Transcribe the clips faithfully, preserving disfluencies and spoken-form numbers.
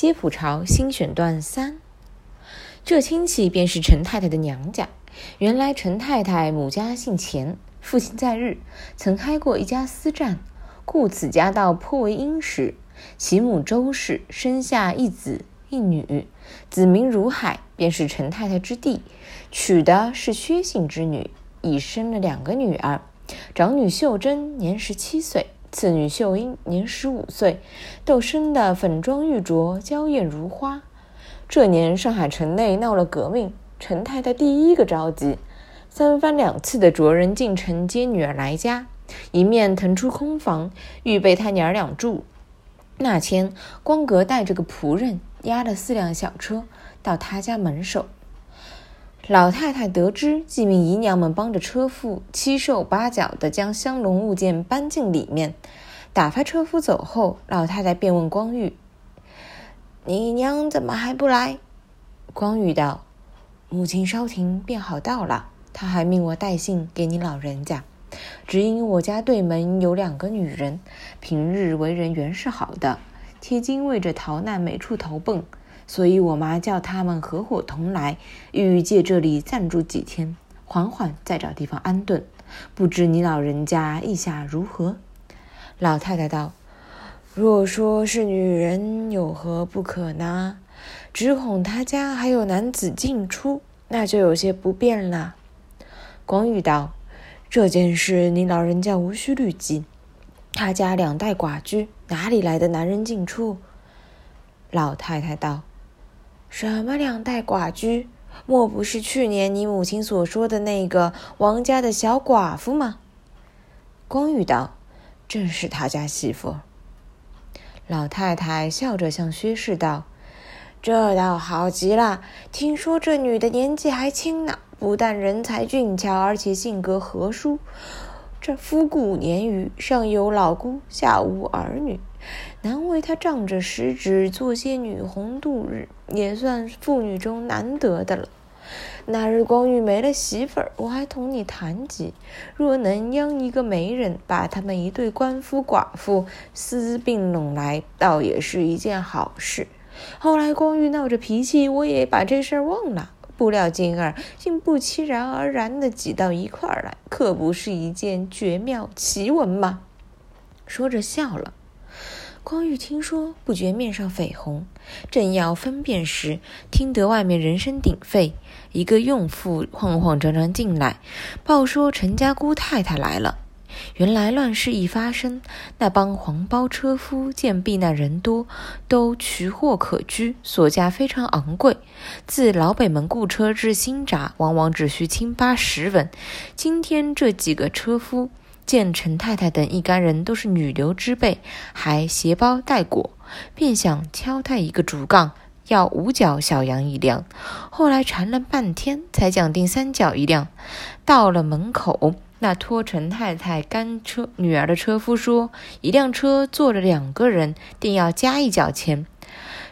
歇浦潮新选段三。这亲戚便是陈太太的娘家。原来陈太太母家姓钱，父亲在日曾开过一家丝站，故此家道颇为殷实。其母周氏生下一子一女，子名如海，便是陈太太之弟，娶的是薛姓之女，已生了两个女儿。长女秀珍年十七岁，次女秀英年十五岁，都生得粉妆玉琢，娇艳如花。这年上海城内闹了革命，陈太太第一个着急，三番两次的着人进城接女儿来家，一面腾出空房预备她娘儿俩住。那天光格带着个仆人押了四辆小车到他家门首，老太太得知，即命姨娘们帮着车夫七手八脚地将箱笼物件搬进里面。打发车夫走后，老太太便问光裕：“你娘怎么还不来？”光裕道：“母亲稍停便好到了，她还命我带信给你老人家，只因我家对门有两个女人，平日为人原是好的，贴金为着逃难每处投奔，所以我妈叫他们合伙同来，欲借这里暂住几天，缓缓再找地方安顿。不知你老人家意下如何？”老太太道：“若说是女人，有何不可呢？只恐他家还有男子进出，那就有些不便了。”光裕道：“这件事你老人家无需虑及，他家两代寡居，哪里来的男人进出？”老太太道：“什么两代寡居？莫不是去年你母亲所说的那个王家的小寡妇吗？”光裕道：“正是他家媳妇。”老太太笑着向薛氏道：“这倒好极了，听说这女的年纪还轻呢，不但人才俊俏，而且性格和舒，这夫顾年余，上有老姑，下无儿女，难为她仗着食指做些女红度日，也算妇女中难得的了。那日光裕没了媳妇儿，我还同你谈及，若能央一个媒人把他们一对官夫寡妇私并拢来，倒也是一件好事。后来光裕闹着脾气，我也把这事儿忘了，不料今儿竟不期然而然地挤到一块儿来，可不是一件绝妙奇闻吗？”说着笑了。光裕听说，不觉面上绯红，正要分辨时，听得外面人声鼎沸，一个孕妇晃晃转转进来，报说陈家姑太太来了。原来乱事一发生，那帮黄包车夫见避难人多，都取货可居，所价非常昂贵。自老北门雇车至新闸，往往只需轻八十文。今天这几个车夫见陈太太等一干人都是女流之辈，还携包带裹，便想敲他一个竹杠，要五角小洋一辆。后来缠了半天，才讲定三角一辆。到了门口，那拖陈太太干车女儿的车夫说，一辆车坐着两个人，定要加一角钱。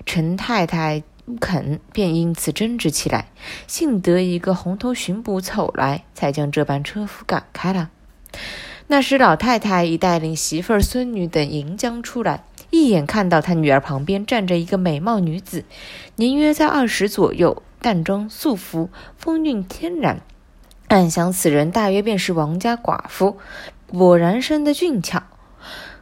陈太太不肯，便因此争执起来，幸得一个红头巡捕凑来，才将这班车夫赶开了。那时老太太已带领媳妇儿、孙女等迎将出来，一眼看到她女儿旁边站着一个美貌女子，年约在二十左右，淡妆素服，风韵天然，暗想此人大约便是王家寡妇，果然生得俊俏。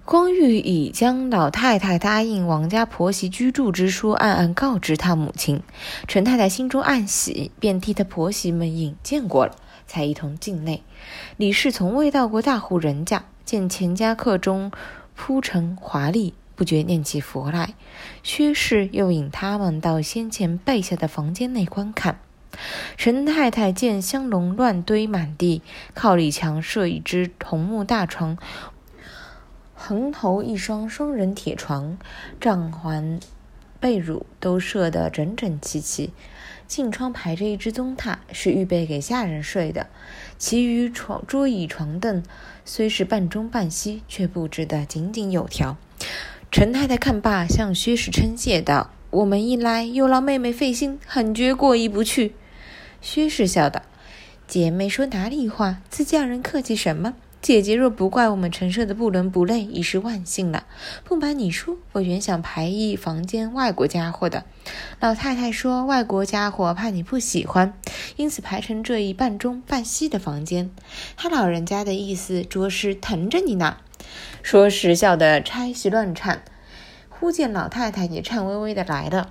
光裕已将老太太答应王家婆媳居住之说暗暗告知她母亲，陈太太心中暗喜，便替她婆媳们引荐过了，才一同进内。李氏从未到过大户人家，见钱家客中铺陈华丽，不觉念起佛来。薛氏又引他们到先前备下的房间内观看。陈太太见香笼乱堆满地，靠里墙设一只红木大床，横头一双双人铁床，帐环被褥都设得整整齐齐。近窗排着一只棕榻，是预备给下人睡的。其余床桌椅床凳虽是半中半西，却布置得井井有条。陈太太看罢，向薛氏称谢道：“我们一来又劳妹妹费心，很觉过意不去。”薛氏笑道：“姐妹说哪里话，自家人客气什么？姐姐若不怪我们陈设的不伦不类，已是万幸了。不瞒你说，我原想排一房间外国家伙的，老太太说外国家伙怕你不喜欢，因此排成这一半中半西的房间。他老人家的意思着实疼着你呢。说时笑得拆席乱颤，忽见老太太也颤巍巍的来了。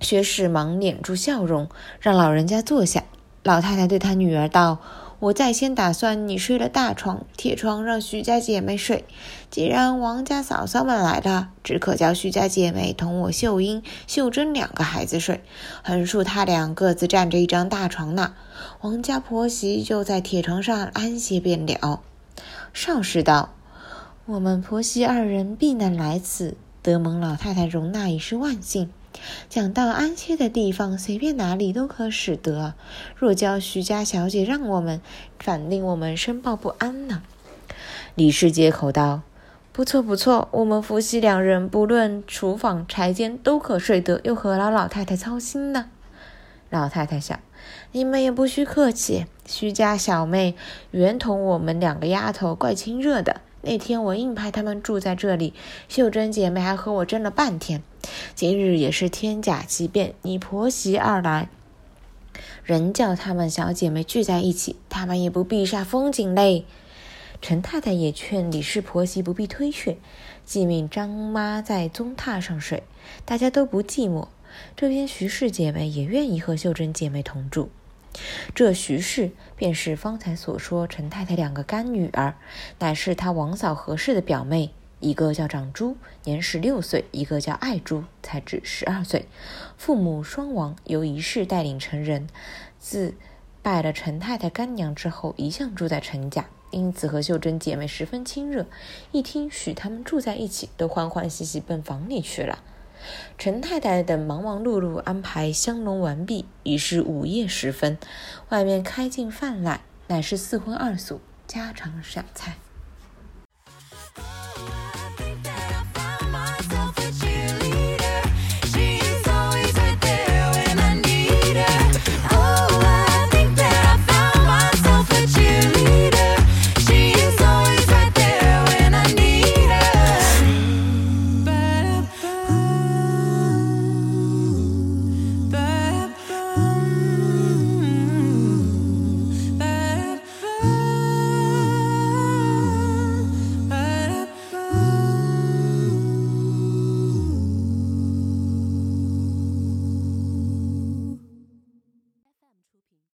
薛氏忙敛住笑容，让老人家坐下。老太太对她女儿道：我在先打算你睡了大床铁床，让徐家姐妹睡，既然王家嫂嫂们来了，只可叫徐家姐妹同我秀英秀珍两个孩子睡，横竖她俩各自占着一张大床呢，王家婆媳就在铁床上安歇便了。少时道：我们婆媳二人必难来此，得蒙老太太容纳已是万幸。讲到安歇的地方，随便哪里都可使得，若叫徐家小姐让我们，反令我们申抱不安呢。李氏接口道：不错不错，我们夫妻两人不论厨房柴间都可睡得，又何劳老太太操心呢？老太太想：你们也不需客气，徐家小妹原同我们两个丫头怪亲热的，那天我硬派他们住在这里，秀珍姐妹还和我争了半天。今日也是天甲奇变，你婆媳二来，人叫他们小姐妹聚在一起，他们也不必煞风景嘞。陈太太也劝李氏婆媳不必推却，即命张妈在宗榻上睡，大家都不寂寞。这边徐氏姐妹也愿意和秀珍姐妹同住。这徐氏便是方才所说陈太太两个干女儿，乃是她王嫂何氏的表妹，一个叫长珠，年十六岁，一个叫爱珠，才只十二岁，父母双亡，由一氏带领成人，自拜了陈太太干娘之后，一向住在陈家，因此和秀珍姐妹十分亲热，一听许他们住在一起，都欢欢喜喜奔房里去了。陈太太等忙忙碌碌安排相容完毕，已是午夜时分，外面开进饭来，乃是四荤二素家常小菜。